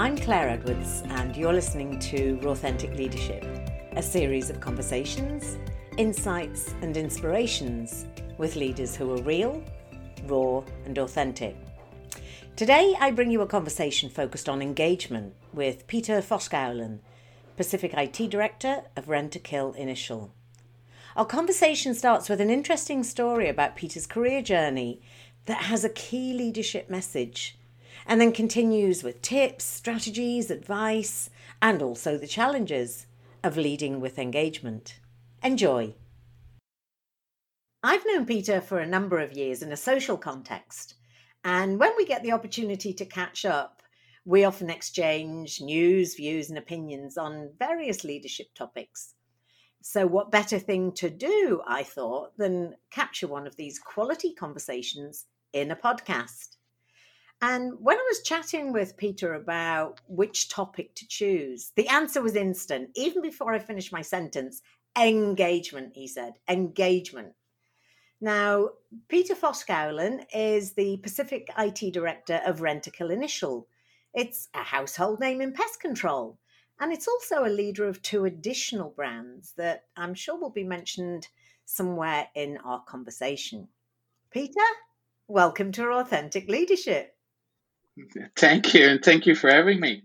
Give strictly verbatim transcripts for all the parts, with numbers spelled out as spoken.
I'm Claire Edwards and you're listening to Raw Authentic Leadership, a series of conversations, insights and inspirations with leaders who are real, raw and authentic. Today I bring you a conversation focused on engagement with Peter Foskoulen, Pacific I T Director of Rentokil Initial. Our conversation starts with an interesting story about Peter's career journey that has a key leadership message, and then continues with tips, strategies, advice, and also the challenges of leading with engagement. Enjoy. I've known Peter for a number of years in a social context, and when we get the opportunity to catch up, we often exchange news, views, and opinions on various leadership topics. So what better thing to do, I thought, than capture one of these quality conversations in a podcast? And when I was chatting with Peter about which topic to choose, the answer was instant. Even before I finished my sentence, engagement, he said, engagement. Now, Peter Foskoulen is the Pacific I T Director of Rentokil Initial. It's a household name in pest control. And it's also a leader of two additional brands that I'm sure will be mentioned somewhere in our conversation. Peter, welcome to Authentic Leadership. Thank you, and thank you for having me.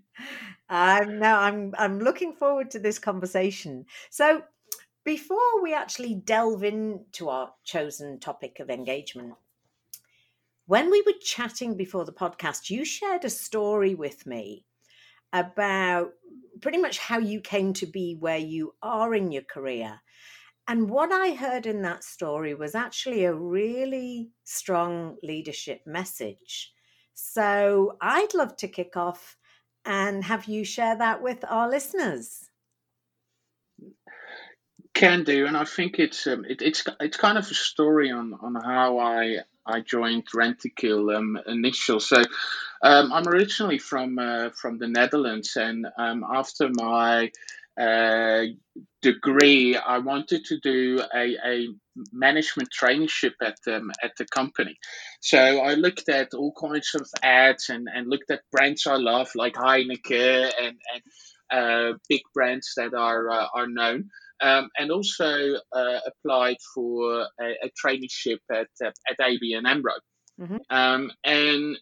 Um, no, I'm I'm looking forward to this conversation. So before we actually delve into our chosen topic of engagement, when we were chatting before the podcast, you shared a story with me about pretty much how you came to be where you are in your career. And what I heard in that story was actually a really strong leadership message. So I'd love to kick off and have you share that with our listeners. Can do, and I think it's um, it, it's it's kind of a story on on how I I joined Rentokil um, Initial. So um, I'm originally from uh, from the Netherlands, and um, after my uh, degree, I wanted to do a, a management traineeship at um, at the company. So I looked at all kinds of ads and, and looked at brands I love, like Heineken and and uh, big brands that are uh, are known. Um, and also uh, applied for a, a traineeship at at A B N AMRO. Mm-hmm. Um, and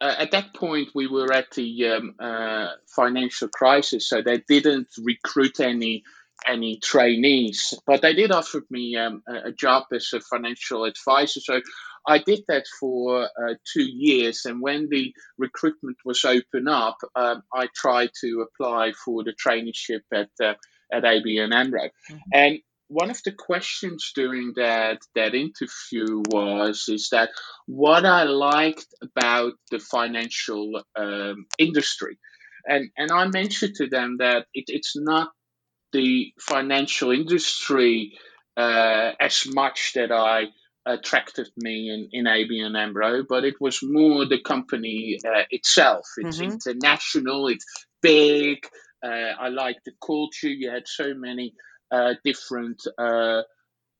uh, at that point, we were at the um, uh, financial crisis, so they didn't recruit any any trainees, but they did offer me um, a, a job as a financial advisor. So I did that for uh, two years, and when the recruitment was open up, um, I tried to apply for the traineeship at. Uh, At A B N AMRO. Mm-hmm. And one of the questions during that that interview was is that what I liked about the financial um, industry, and and I mentioned to them that it, it's not the financial industry uh, as much that I attracted me in, in A B N AMRO, but it was more the company uh, itself. It's mm-hmm. international. It's big. Uh, I liked the culture. You had so many uh, different uh,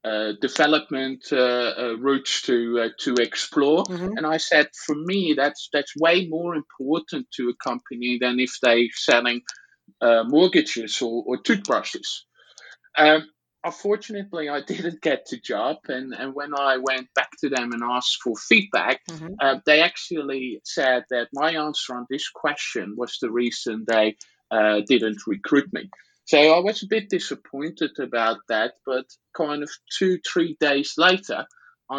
uh, development uh, uh, routes to uh, to explore. Mm-hmm. And I said, for me, that's that's way more important to a company than if they're selling uh, mortgages or, or toothbrushes. Um, unfortunately, I didn't get the job. And, and when I went back to them and asked for feedback, mm-hmm. uh, they actually said that my answer on this question was the reason they Uh, didn't recruit me. So I was a bit disappointed about that, but kind of two, three days later,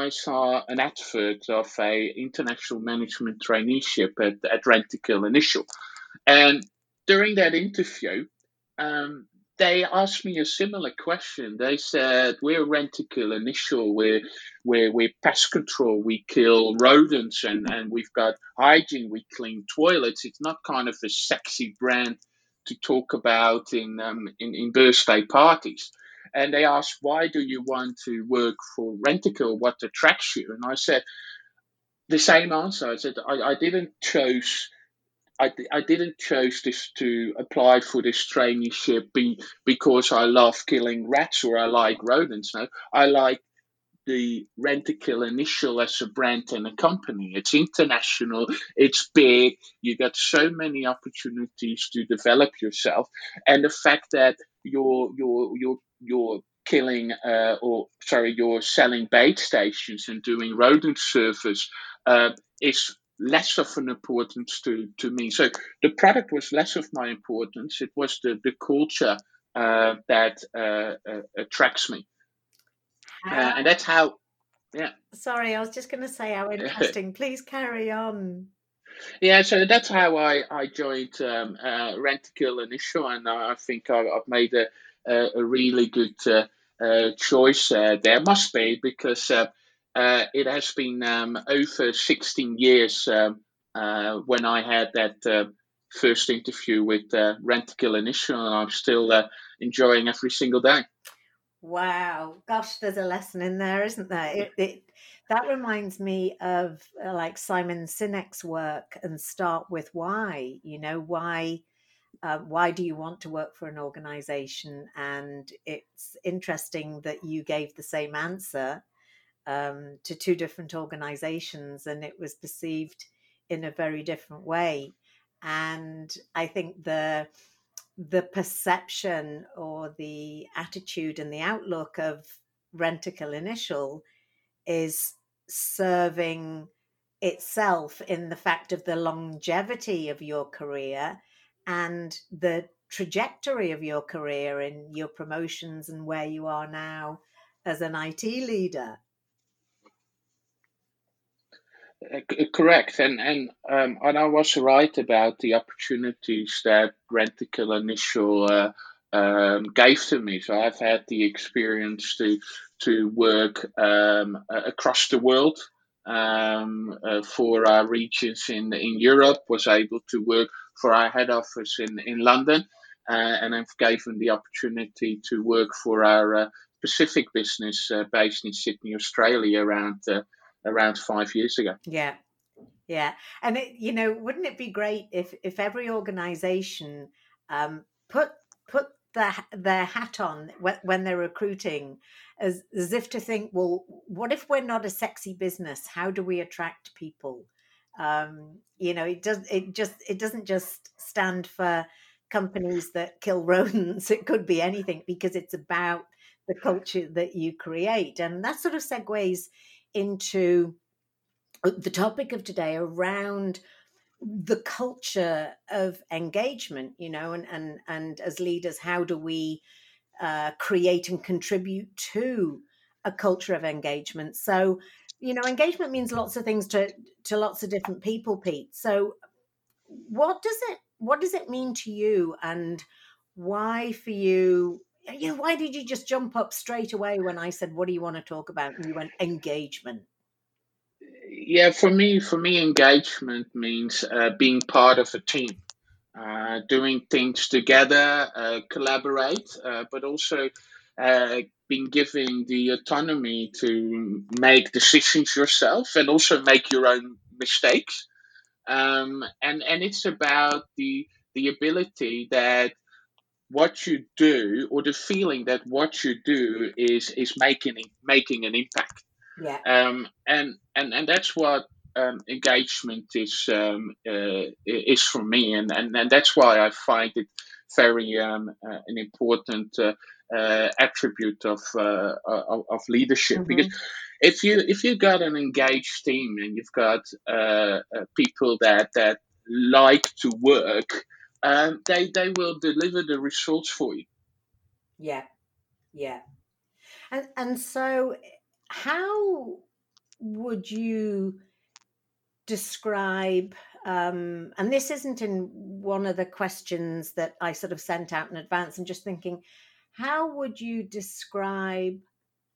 I saw an advert of a international management traineeship at, at Rentokil Initial. And during that interview, um, they asked me a similar question. They said, we're Rentokil Initial, we're, we're, we're pest control, we kill rodents, and, and we've got hygiene, we clean toilets. It's not kind of a sexy brand to talk about in, um, in in birthday parties. And they asked, why do you want to work for Rentokil? What attracts you? And I said, the same answer. I said, I, I didn't chose I, I didn't chose this to apply for this traineeship be, because I love killing rats or I like rodents. No, I like the Rentokil Initial as a brand and a company. It's international, it's big, you got so many opportunities to develop yourself. And the fact that you're you're you're you're killing uh, or sorry, you're selling bait stations and doing rodent service uh, is less of an importance to, to me. So the product was less of my importance. It was the, the culture uh, that uh, uh, attracts me. How, uh, and that's how, yeah. Sorry, I was just going to say how interesting. Please carry on. Yeah, so that's how I, I joined um, uh, Rentokil Initial, and I think I, I've made a, a really good uh, uh, choice uh, there. Must be, because uh, uh, it has been um, over sixteen years um, uh, when I had that uh, first interview with uh, Rentokil Initial, and I'm still uh, enjoying every single day. Wow, gosh, there's a lesson in there, isn't there? It, it, that reminds me of uh, like Simon Sinek's work, and start with why. You know, why uh, why do you want to work for an organization? And it's interesting that you gave the same answer um, to two different organizations, and it was perceived in a very different way. And I think the the perception or the attitude and the outlook of Rentokil Initial is serving itself in the fact of the longevity of your career and the trajectory of your career in your promotions and where you are now as an I T leader. Correct, and and um, and I was right about the opportunities that Rentokil Initial uh, um, gave to me. So I've had the experience to to work um, across the world um, uh, for our regions in in Europe. Was able to work for our head office in in London, uh, and I've given the opportunity to work for our uh, Pacific business uh, based in Sydney, Australia, around. Uh, around five years ago. Yeah. Yeah. And, it, you know, wouldn't it be great if, if every organization um, put put the, their hat on when, when they're recruiting as, as if to think, well, what if we're not a sexy business? How do we attract people? Um, you know, it does. It just it doesn't just stand for companies that kill rodents. It could be anything, because it's about the culture that you create. And that sort of segues into the topic of today around the culture of engagement, you know, and and, and as leaders, how do we uh, create and contribute to a culture of engagement? So, you know, engagement means lots of things to, to lots of different people, Pete. So what does it what does it mean to you, and why for you? You know, why did you just jump up straight away when I said, what do you want to talk about? And you went, engagement. Yeah, for me, for me, engagement means uh, being part of a team, uh, doing things together, uh, collaborate, uh, but also uh, being given the autonomy to make decisions yourself and also make your own mistakes. Um, and, and it's about the the ability that what you do, or the feeling that what you do is is making making an impact. Yeah. Um. And and and that's what um, engagement is um uh, is for me, and, and and that's why I find it very um uh, an important uh, uh, attribute of uh, of, of leadership. Mm-hmm. Because if you if you got an engaged team and you've got uh, uh people that that like to work, Um, they they will deliver the results for you. Yeah, yeah, and and so how would you describe? Um, and this isn't in one of the questions that I sort of sent out in advance. I'm just thinking, how would you describe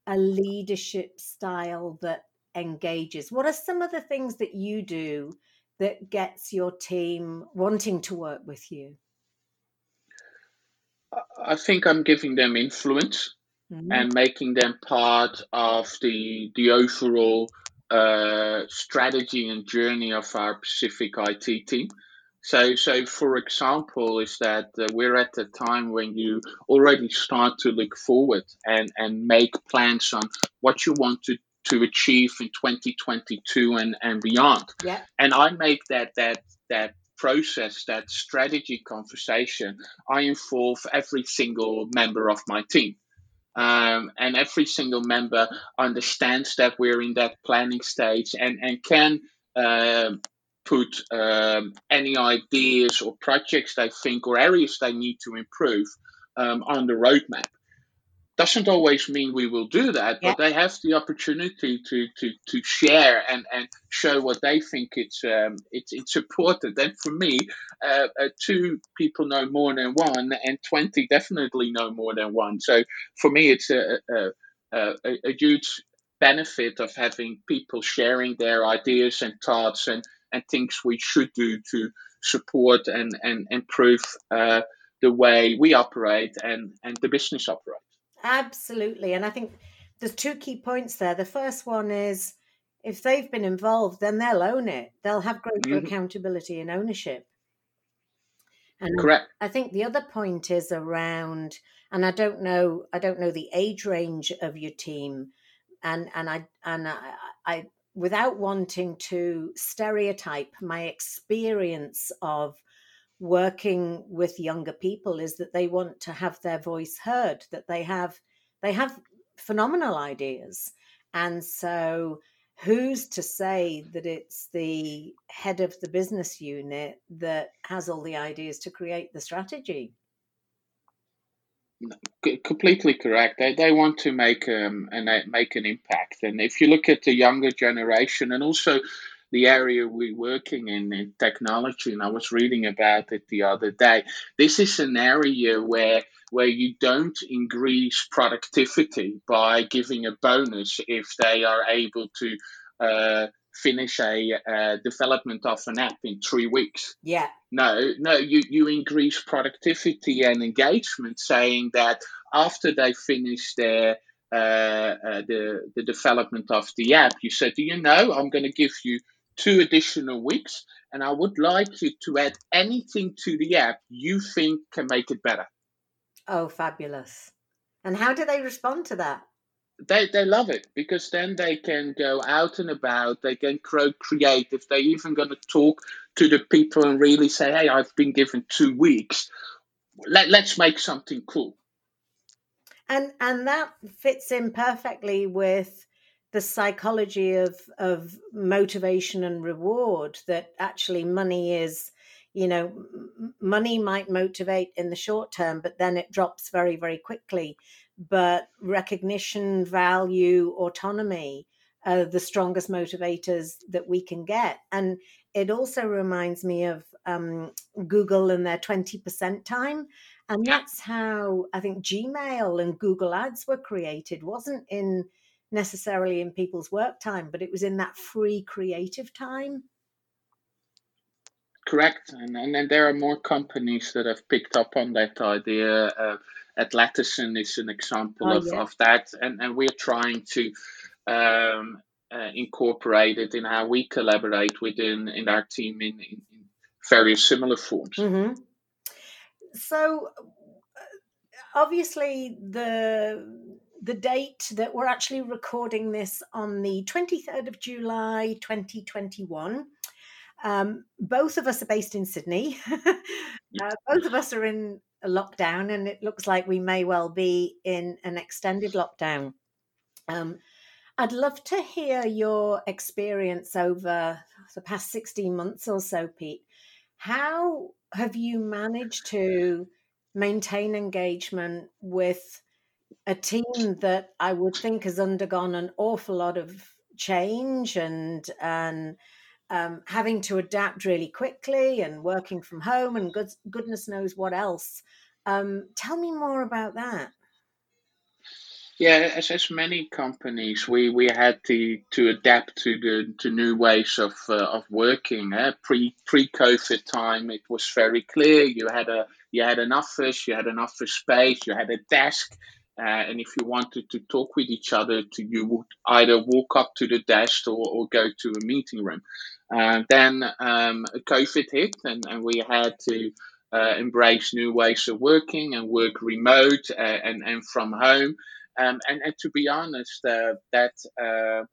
a leadership style that engages? What are some of the things that you do that gets your team wanting to work with you? I think I'm giving them influence, mm-hmm. and making them part of the the overall uh, strategy and journey of our Pacific I T team. So, so for example, is that uh, we're at the time when you already start to look forward and, and make plans on what you want to to achieve in twenty twenty-two and, and beyond. Yeah. And I make that that that process, that strategy conversation. I involve every single member of my team. Um, and every single member understands that we're in that planning stage and, and can uh, put um, any ideas or projects they think or areas they need to improve um, on the roadmap. Doesn't always mean we will do that, but yeah. They have the opportunity to to, to share and, and show what they think it's um, it's, it's important. And for me, uh, uh, two people know more than one, and twenty definitely know more than one. So for me, it's a a, a, a huge benefit of having people sharing their ideas and thoughts and, and things we should do to support and, and improve uh, the way we operate and, and the business operates. Absolutely. And I think there's two key points there. The first one is if they've been involved, then they'll own it. They'll have greater mm-hmm. accountability and ownership. And correct. I think the other point is around, and I don't know, I don't know the age range of your team. And and I and I, I without wanting to stereotype, my experience of working with younger people is that they want to have their voice heard, that they have they have phenomenal ideas. And so who's to say that it's the head of the business unit that has all the ideas to create the strategy? C- completely correct. They they want to make um and make an impact. And if you look at the younger generation and also the area we're working in, in technology, and I was reading about it the other day, this is an area where where you don't increase productivity by giving a bonus if they are able to uh, finish a uh, development of an app in three weeks. Yeah. No, no, you, you increase productivity and engagement, saying that after they finish their uh, uh, the, the development of the app, you said, do you know, I'm going to give you two additional weeks, and I would like you to add anything to the app you think can make it better. Oh, fabulous. And how do they respond to that? They they love it, because then they can go out and about, they can grow creative, they're even going to talk to the people and really say, hey, I've been given two weeks. Let, let's make something cool. And and that fits in perfectly with the psychology of of motivation and reward, that actually money is, you know, money might motivate in the short term, but then it drops very, very quickly. But recognition, value, autonomy are the strongest motivators that we can get. And it also reminds me of um, Google and their twenty percent time. And that's how I think Gmail and Google Ads were created. Wasn't in necessarily in people's work time, but it was in that free creative time. Correct. And and then there are more companies that have picked up on that idea. Uh, Atlassian is an example oh, of, yeah. of that. And, and we're trying to um, uh, incorporate it in how we collaborate within in our team in, in various similar forms. Mm-hmm. So obviously the the date that we're actually recording this on, the twenty-third of July, twenty twenty-one. Um, both of us are based in Sydney. uh, both of us are in a lockdown, and it looks like we may well be in an extended lockdown. Um, I'd love to hear your experience over the past sixteen months or so, Pete. How have you managed to maintain engagement with a team that I would think has undergone an awful lot of change and and Um, having to adapt really quickly and working from home and good, goodness knows what else? Um, tell me more about that. Yeah, as, as many companies, we, we had to, to adapt to the to new ways of uh, of working. Eh? Pre pre COVID time, it was very clear. You had a you had an office, you had an office space, you had a desk. Uh, and if you wanted to talk with each other, to, you would either walk up to the desk or, or go to a meeting room. Um, then um, COVID hit, and, and we had to uh, embrace new ways of working and work remote uh, and, and from home. Um, and, and to be honest, uh, that uh,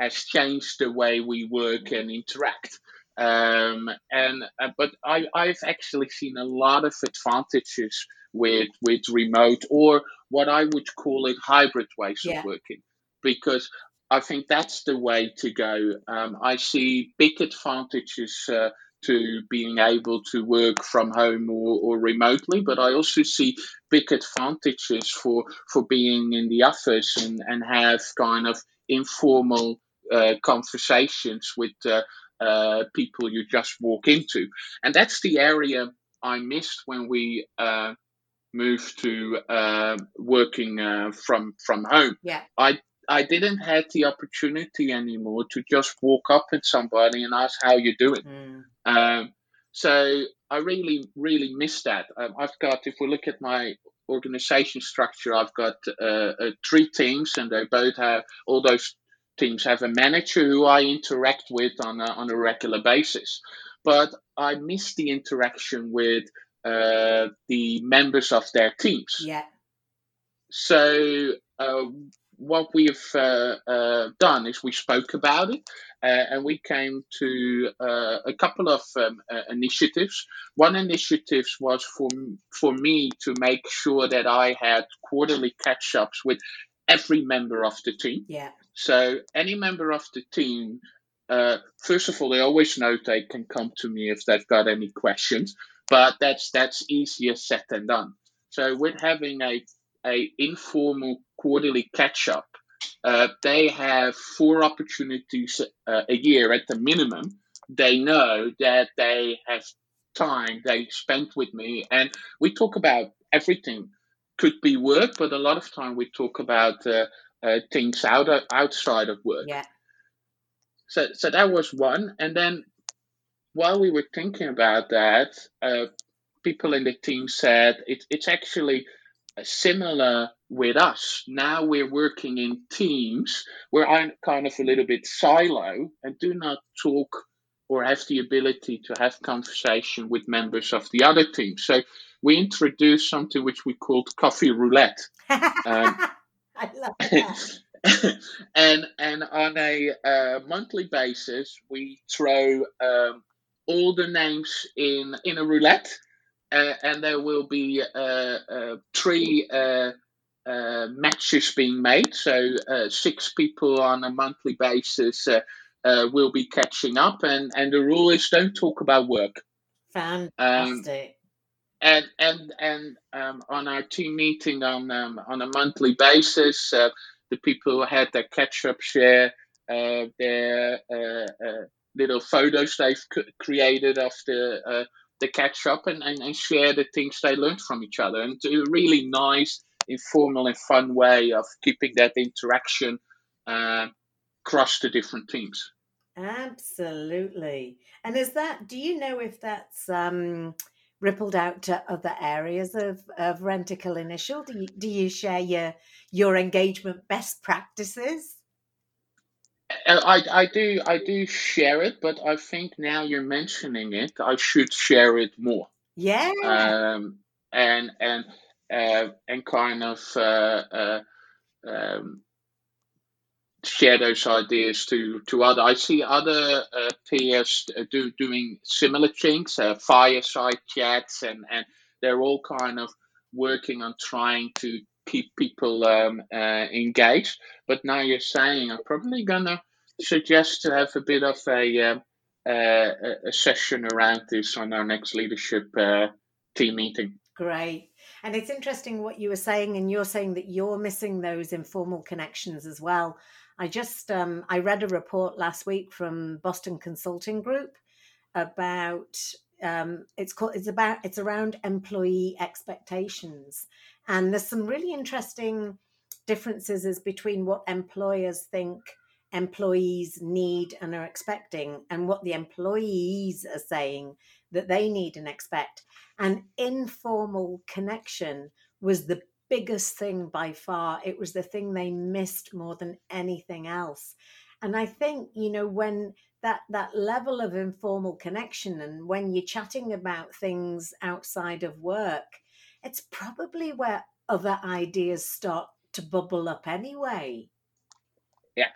has changed the way we work and interact. Um, and uh, but I, I've actually seen a lot of advantages with with remote, or what I would call it hybrid ways yeah. of working, because I think that's the way to go. Um, I see big advantages uh, to being able to work from home or, or remotely, but I also see big advantages for, for being in the office and, and have kind of informal uh, conversations with uh, uh, people you just walk into. And that's the area I missed when we uh, moved to uh, working uh, from from home. Yeah. I I didn't have the opportunity anymore to just walk up at somebody and ask how you're doing. Mm. Um, so I really, really miss that. Um, I've got, if we look at my organization structure, I've got uh, uh, three teams, and they both have, all those teams have a manager who I interact with on a, on a regular basis. But I miss the interaction with uh, the members of their teams. Yeah. So, uh, What we've uh, uh, done is we spoke about it uh, and we came to uh, a couple of um, uh, initiatives. One initiative was for, for me to make sure that I had quarterly catch-ups with every member of the team. Yeah. So any member of the team, uh, first of all, they always know they can come to me if they've got any questions, but that's that's easier said than done. So with having a a informal quarterly catch-up, uh, they have four opportunities uh, a year at the minimum. They know that they have time they spent with me, and we talk about everything. Could be work, but a lot of time we talk about uh, uh, things out of, outside of work. Yeah. So, so that was one. And then while we were thinking about that, uh, people in the team said it, it's actually similar with us. Now we're working in teams where I'm kind of a little bit silo and do not talk or have the ability to have conversation with members of the other team. So we introduced something which we called coffee roulette. Um, I love that. and and on a uh, monthly basis, we throw um, all the names in in a roulette. Uh, and there will be uh, uh, three uh, uh, matches being made. So uh, six people on a monthly basis uh, uh, will be catching up. And, and the rule is don't talk about work. Fantastic. Um, and and, and um, on our team meeting on um, on a monthly basis, uh, the people had their catch-up share, uh, their uh, uh, little photos they've c- created of the uh, the catch up and, and, and share the things they learned from each other, and a really nice, informal and fun way of keeping that interaction uh, across the different teams. Absolutely. And is that, do you know if that's um, rippled out to other areas of, of Rentokil Initial? Do you, do you share your, your engagement best practices? I, I do I do share it, but I think now you're mentioning it, I should share it more. Yeah. Um. And and uh, and kind of uh, uh, um, share those ideas to, to other. I see other uh, peers do doing similar things, uh, fireside chats, and, and they're all kind of working on trying to keep people um, uh, engaged. But now you're saying, I'm probably going to suggest to have a bit of a, uh, uh, a session around this on our next leadership uh, team meeting. Great. And it's interesting what you were saying, and you're saying that you're missing those informal connections as well. I just, um, I read a report last week from Boston Consulting Group about Um, it's called. It's about. It's around employee expectations, and there's some really interesting differences as between what employers think employees need and are expecting, and what the employees are saying that they need and expect. And informal connection was the biggest thing by far. It was the thing they missed more than anything else. And I think, you know, when that that level of informal connection. And when you're chatting about things outside of work, it's probably where other ideas start to bubble up anyway. Yeah,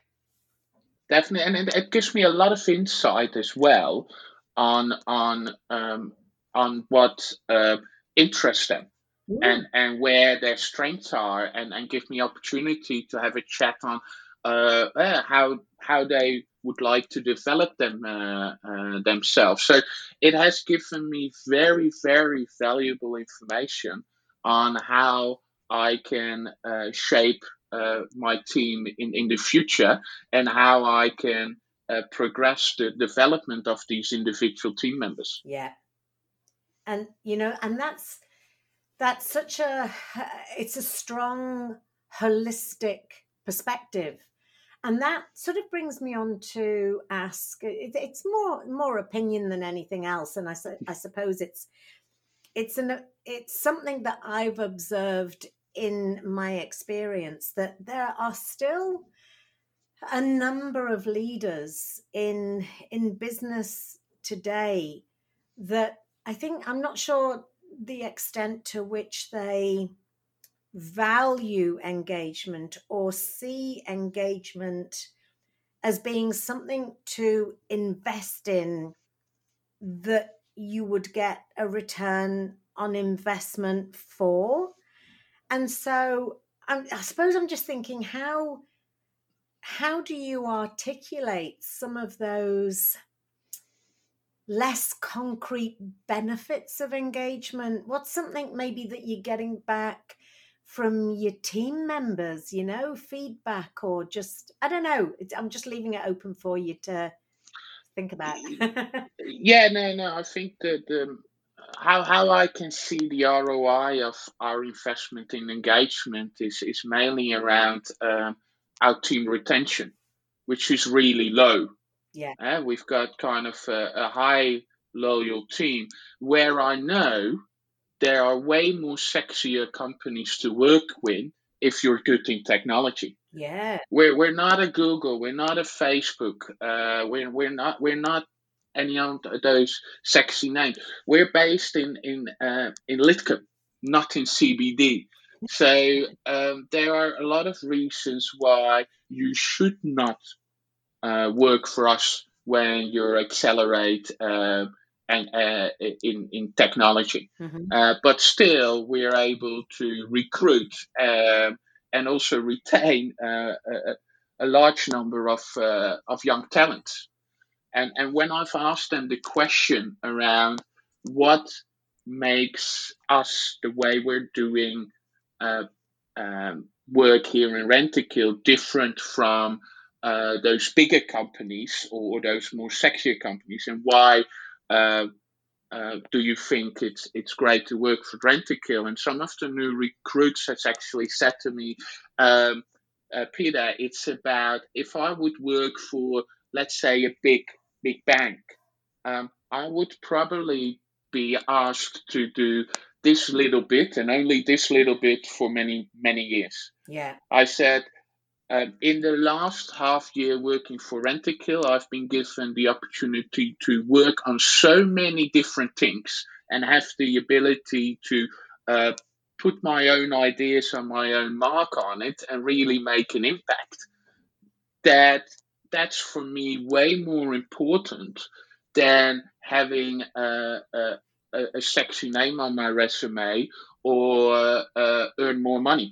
definitely. And it, it gives me a lot of insight as well on on um, on what uh, interests them. Mm. and and where their strengths are, and, and give me opportunity to have a chat on uh, uh, how how they would like to develop them uh, uh, themselves. So it has given me very, very valuable information on how I can uh, shape uh, my team in, in the future, and how I can uh, progress the development of these individual team members. Yeah. And, you know, and that's, That's such a, it's a strong, holistic perspective. And that sort of brings me on to ask, it's more more opinion than anything else. And I, I suppose it's it's an it's something that I've observed in my experience, that there are still a number of leaders in in business today that I think, I'm not sure the extent to which they value engagement or see engagement as being something to invest in, that you would get a return on investment for. And so I'm, I suppose I'm just thinking, how how do you articulate some of those less concrete benefits of engagement? What's something maybe that you're getting back from your team members, you know, feedback, or just, I don't know, I'm just leaving it open for you to think about. Yeah, no, no, I think that um, how how I can see the R O I of our investment in engagement is, is mainly around um, our team retention, which is really low. Yeah, uh, we've got kind of a, a high loyal team, where I know there are way more sexier companies to work with if you're good in technology. Yeah, we're we're not a Google, we're not a Facebook, uh, we're we're not we're not any of those sexy names. We're based in in uh, in Lidcombe, not in C B D. So um, there are a lot of reasons why you should not Uh, work for us when you're accelerate uh, and uh, in in technology, mm-hmm. uh, but still we're able to recruit uh, and also retain uh, a, a large number of uh, of young talents. And and when I've asked them the question around what makes us, the way we're doing uh, um, work here in Rentokil, different from Uh, those bigger companies or those more sexier companies, and why uh, uh, do you think it's it's great to work for Rentokil? And some of the new recruits has actually said to me, um, uh, Peter, it's about, if I would work for, let's say, a big big bank, um, I would probably be asked to do this little bit and only this little bit for many many years. Yeah, I said. Um, in the last half year working for Rentokil, I've been given the opportunity to work on so many different things and have the ability to uh, put my own ideas and my own mark on it and really make an impact. That that's for me way more important than having a, a, a sexy name on my resume or uh, earn more money.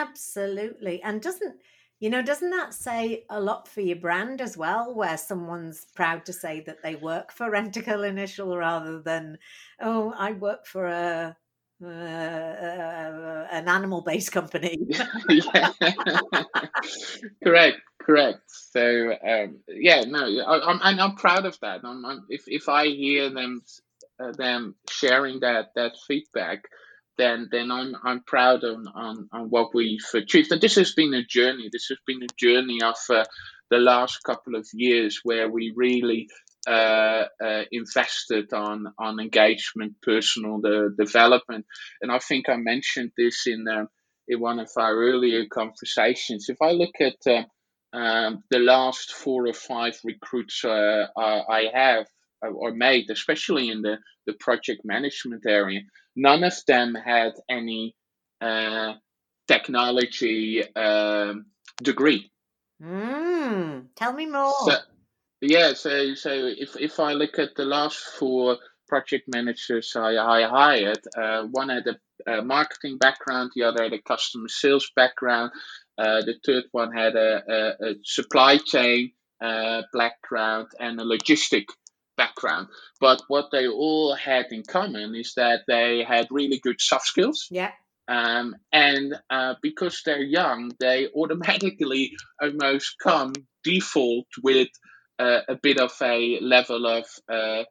Absolutely. And doesn't, you know, doesn't that say a lot for your brand as well, where someone's proud to say that they work for Rentokil Initial rather than, oh, I work for a uh, uh, an animal-based company. correct, correct. So, um, yeah, no, I, I'm, and I'm proud of that. I'm, I'm, if if I hear them uh, them sharing that that feedback, then then I'm I'm proud on, on, on what we've achieved. And this has been a journey. This has been a journey of uh, the last couple of years, where we really uh, uh, invested on, on engagement, personal de- development. And I think I mentioned this in uh, in one of our earlier conversations. If I look at uh, um, the last four or five recruits uh, I have or made, especially in the, the project management area, none of them had any uh, technology uh, degree. Mm, tell me more. So, yeah, so so if, if I look at the last four project managers I, I hired, uh, one had a, a marketing background, the other had a customer sales background, uh, the third one had a, a, a supply chain uh, background and a logistic background. But what they all had in common is that they had really good soft skills. Yeah. Um, and uh, because they're young, they automatically almost come default with uh, a bit of a level of uh,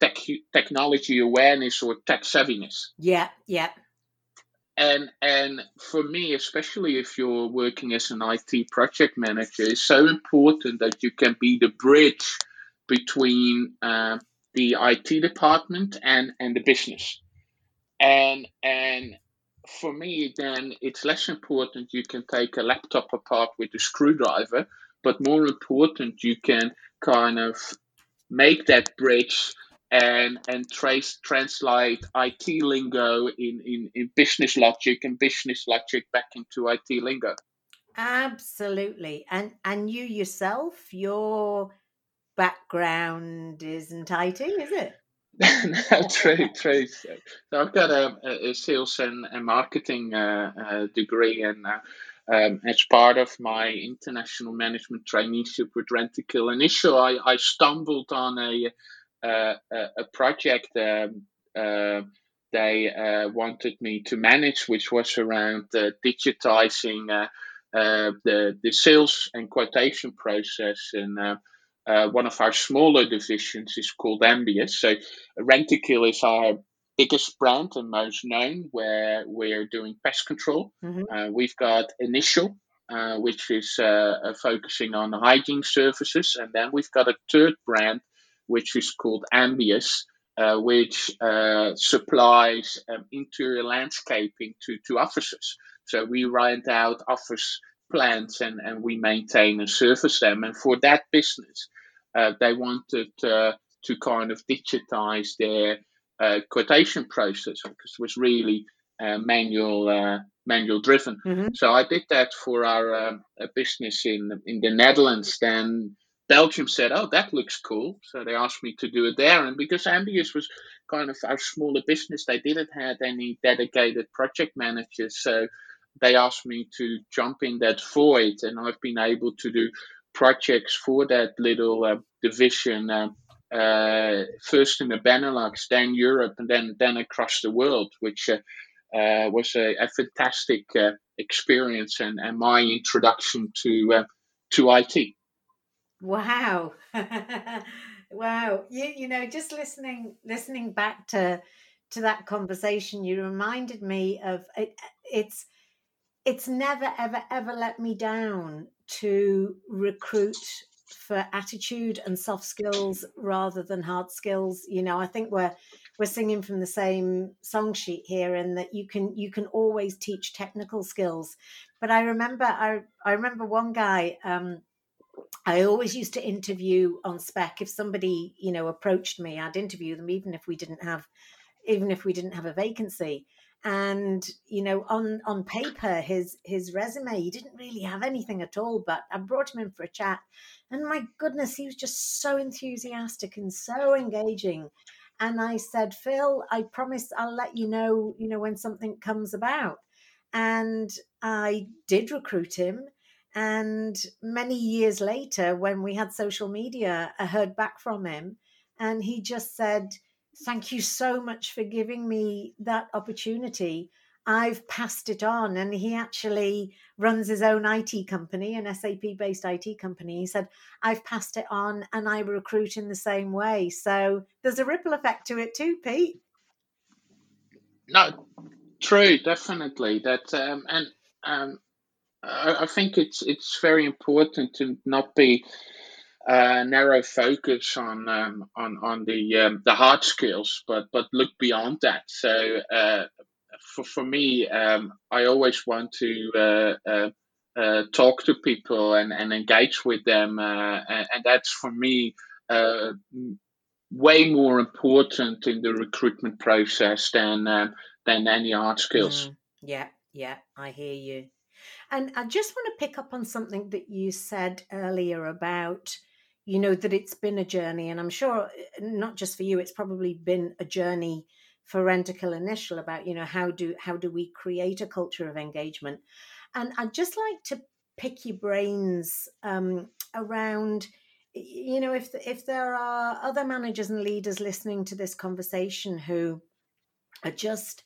tech technology awareness or tech savviness. Yeah, yeah. And and for me, especially if you're working as an I T project manager, it's so important that you can be the bridge between uh, the I T department and, and the business. And and for me, then it's less important you can take a laptop apart with a screwdriver, but more important you can kind of make that bridge and and trace translate I T lingo in, in, in business logic and business logic back into I T lingo. Absolutely. And and you yourself, your background isn't I T, is it? No, true, true. So, so I've got a, a sales and a marketing uh, uh, degree, and uh, um, as part of my international management traineeship with Rentokil Initial, I, I stumbled on a uh, a project um, uh, they uh, wanted me to manage, which was around uh, digitizing uh, uh, the the sales and quotation process. And Uh, Uh, one of our smaller divisions is called Ambius. So Rentokil is our biggest brand and most known, where we're doing pest control. Mm-hmm. Uh, we've got Initial, uh, which is uh, uh, focusing on hygiene services. And then we've got a third brand, which is called Ambius, uh, which uh, supplies um, interior landscaping to, to offices. So we rent out office plants and, and we maintain and service them. And for that business, uh, they wanted uh, to kind of digitize their uh, quotation process, because it was really uh, manual uh, manual driven. Mm-hmm. So I did that for our um, a business in in the Netherlands. Then Belgium said, "Oh, that looks cool." So they asked me to do it there. And because Ambius was kind of our smaller business, they didn't have any dedicated project managers. So they asked me to jump in that void, and I've been able to do projects for that little uh, division, uh, uh, first in the Benelux, then Europe, and then, then across the world, which uh, uh, was a, a fantastic uh, experience and, and my introduction to uh, to I T. Wow. Wow. You, you know, just listening listening back to, to that conversation, you reminded me of it, it's... It's never, ever, ever let me down to recruit for attitude and soft skills rather than hard skills. You know, I think we're we're singing from the same song sheet here, and that you can you can always teach technical skills. But I remember I I remember one guy um, I always used to interview on spec. If somebody, you know, approached me, I'd interview them, even if we didn't have even if we didn't have a vacancy. And, you know, on, on paper, his his resume, he didn't really have anything at all, but I brought him in for a chat. And my goodness, he was just so enthusiastic and so engaging. And I said, "Phil, I promise I'll let you know, you know, when something comes about." And I did recruit him. And many years later, when we had social media, I heard back from him, and he just said, "Thank you so much for giving me that opportunity. I've passed it on." And he actually runs his own I T company, an S A P-based I T company. He said, "I've passed it on, and I recruit in the same way." So there's a ripple effect to it too, Pete. No, true, definitely. That, um, and um, I, I think it's it's very important to not be Uh, narrow focus on um, on on the um, the hard skills, but but look beyond that. So uh, for for me, um, I always want to uh, uh, uh, talk to people and, and engage with them. Uh, and, and that's for me uh, way more important in the recruitment process than uh, than any hard skills. Mm, yeah, yeah, I hear you. And I just want to pick up on something that you said earlier about, you know, that it's been a journey, and I'm sure not just for you, it's probably been a journey for Rentokil Initial about, you know, how do how do we create a culture of engagement? And I'd just like to pick your brains um, around, you know, if if there are other managers and leaders listening to this conversation who are just,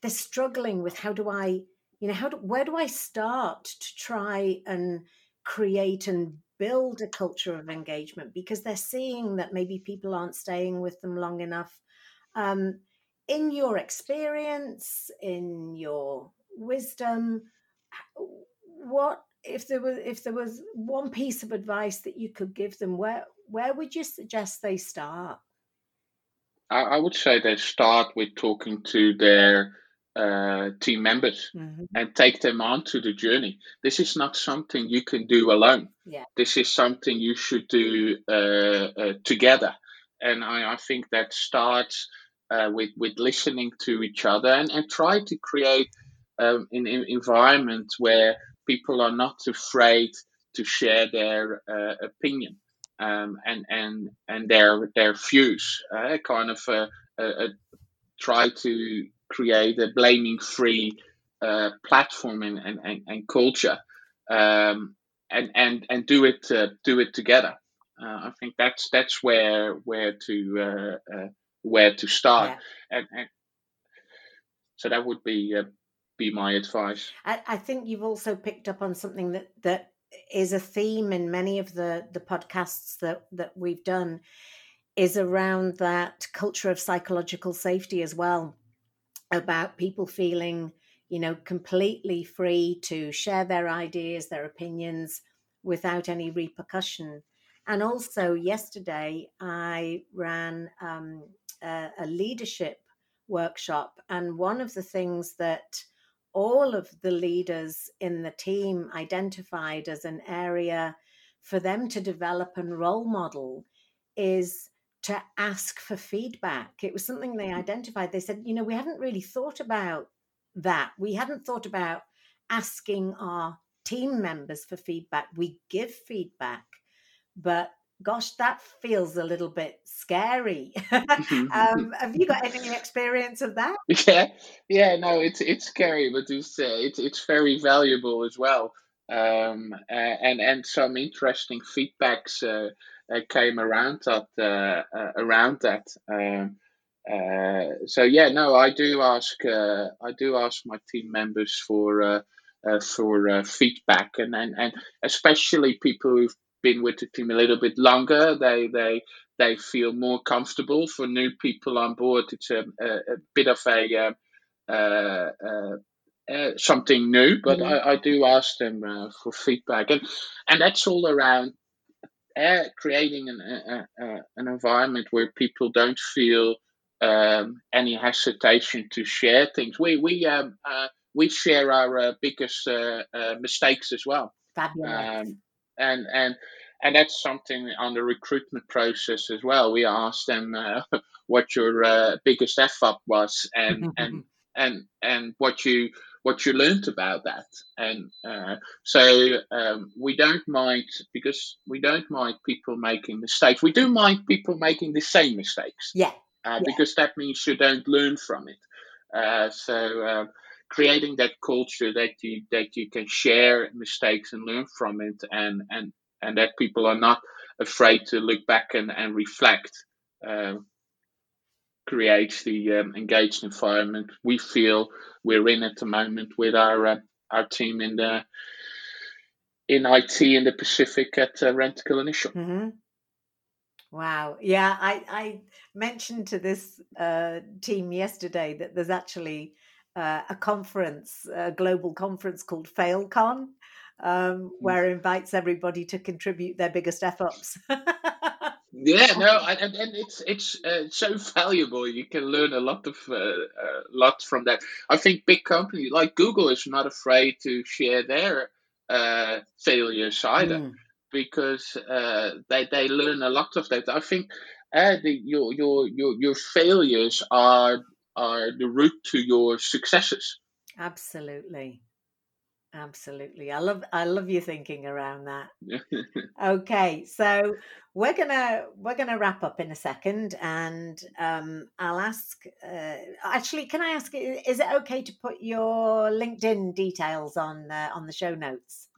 they're struggling with how do I, you know, how do, where do I start to try and create and build a culture of engagement, because they're seeing that maybe people aren't staying with them long enough. Um, in your experience, in your wisdom, what if there was if there was one piece of advice that you could give them? Where where would you suggest they start? I, I would say they start with talking to their Uh, team members mm-hmm. and take them on to the journey. This is not something you can do alone. Yeah. This is something you should do uh, uh, together. And I, I think that starts uh, with with listening to each other and, and try to create um, an, an environment where people are not afraid to share their uh, opinion um, and and and their their views. Uh, kind of a, a, a try to create a blaming-free uh, platform and, and, and, and culture, um, and and and do it uh, do it together. Uh, I think that's that's where where to uh, uh, where to start, yeah. and, and so that would be uh, be my advice. I, I think you've also picked up on something that, that is a theme in many of the the podcasts that, that we've done, is around that culture of psychological safety as well. About people feeling, you know, completely free to share their ideas, their opinions without any repercussion. And also yesterday I ran um, a, a leadership workshop, and one of the things that all of the leaders in the team identified as an area for them to develop and role model is to ask for feedback. It was something they identified. They said, you know, we hadn't really thought about that. We hadn't thought about asking our team members for feedback. We give feedback, but gosh, that feels a little bit scary. um, have you got any experience of that? Yeah, yeah, no, it's it's scary, but it's uh, it's it's very valuable as well. Um, and and some interesting feedbacks Uh, Uh, came around that uh, uh, around that um, uh, so yeah no I do ask uh, I do ask my team members for uh, uh, for uh, feedback, and, and and especially people who've been with the team a little bit longer, they they they feel more comfortable. For new people on board, it's a, a, a bit of a uh, uh, uh, Uh, something new, but mm-hmm. I, I do ask them uh, for feedback, and and that's all around Uh, creating an uh, uh, an environment where people don't feel um, any hesitation to share things. We we um, uh, we share our uh, biggest uh, uh, mistakes as well. Fabulous. Um, and and and that's something on the recruitment process as well. We ask them uh, what your uh, biggest F up was, and and and and what you what you learned about that. And uh, so um, we don't mind, because we don't mind people making mistakes. We do mind people making the same mistakes. Yeah. Uh, yeah. Because that means you don't learn from it. Uh, so uh, creating that culture that you that you can share mistakes and learn from it, and, and, and that people are not afraid to look back and, and reflect uh, creates the um, engaged environment we feel we're in at the moment with our uh, our team in the in I T in the Pacific at uh, Rentokil Initial. Mm-hmm. Wow, yeah, I, I mentioned to this uh, team yesterday that there's actually uh, a conference, a global conference called FailCon, um, where it invites everybody to contribute their biggest F-ups. Yeah, no, and, and it's it's uh, so valuable. You can learn a lot of uh, uh, lot from that. I think big companies like Google is not afraid to share their uh, failures either, mm. because uh, they they learn a lot of that. I think uh, the, your your your your failures are are the route to your successes. Absolutely. Absolutely. I love I love your thinking around that. Okay, so we're gonna we're gonna wrap up in a second, and um, I'll ask. Uh, actually, can I ask? Is it okay to put your LinkedIn details on uh, on the show notes?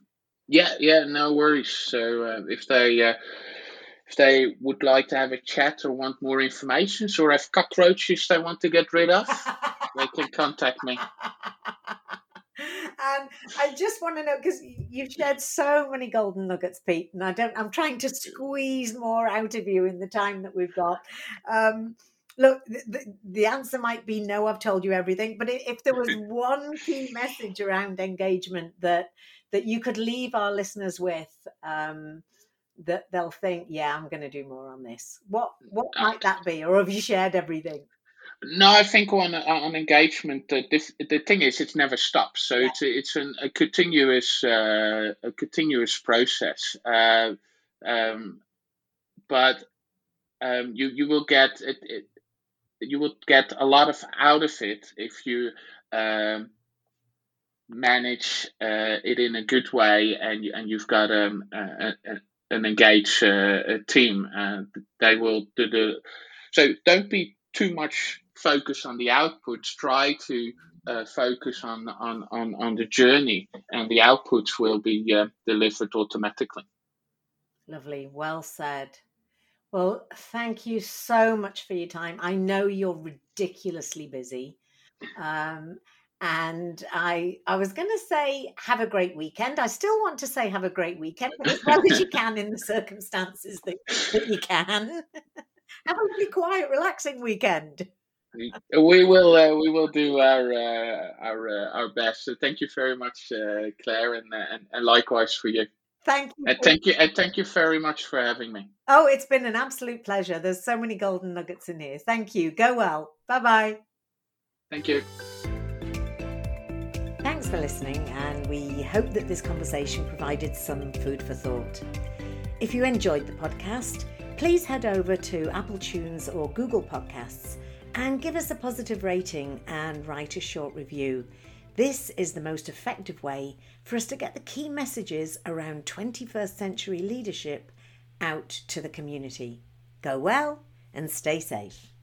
Yeah, yeah, no worries. So uh, if they uh, if they would like to have a chat or want more information, or have cockroaches they want to get rid of, they can contact me. And I just want to know, because you've shared so many golden nuggets, Pete, and I don't, I'm trying to squeeze more out of you in the time that we've got. Um, look, the, the answer might be no, I've told you everything, but if there was one key message around engagement that that you could leave our listeners with, um, that they'll think, yeah, I'm going to do more on this. What what might that be? Or have you shared everything? No, I think on on engagement, the the thing is, it never stops. So yeah. it's a, it's an, a continuous uh, a continuous process. Uh, um, but um, you you will get it, it. You will get a lot of out of it if you um, manage uh, it in a good way, and you, and you've got um, a, a, an engaged uh, team. Uh, they will do the. So don't be too much focus on the outputs. Try to uh, focus on, on, on, on the journey, and the outputs will be uh, delivered automatically. Lovely. Well said. Well, thank you so much for your time. I know you're ridiculously busy. Um, and I I was going to say, have a great weekend. I still want to say have a great weekend, but as well as you can in the circumstances that, that you can. Have a really quiet, relaxing weekend. We will, uh, we will do our uh, our uh, our best. So thank you very much, uh, Claire, and, and and likewise for you. Thank you. And thank you, and thank you very much for having me. Oh, it's been an absolute pleasure. There's so many golden nuggets in here. Thank you. Go well. Bye bye. Thank you. Thanks for listening, and we hope that this conversation provided some food for thought. If you enjoyed the podcast, please head over to Apple Tunes or Google Podcasts and give us a positive rating and write a short review. This is the most effective way for us to get the key messages around twenty-first century leadership out to the community. Go well and stay safe.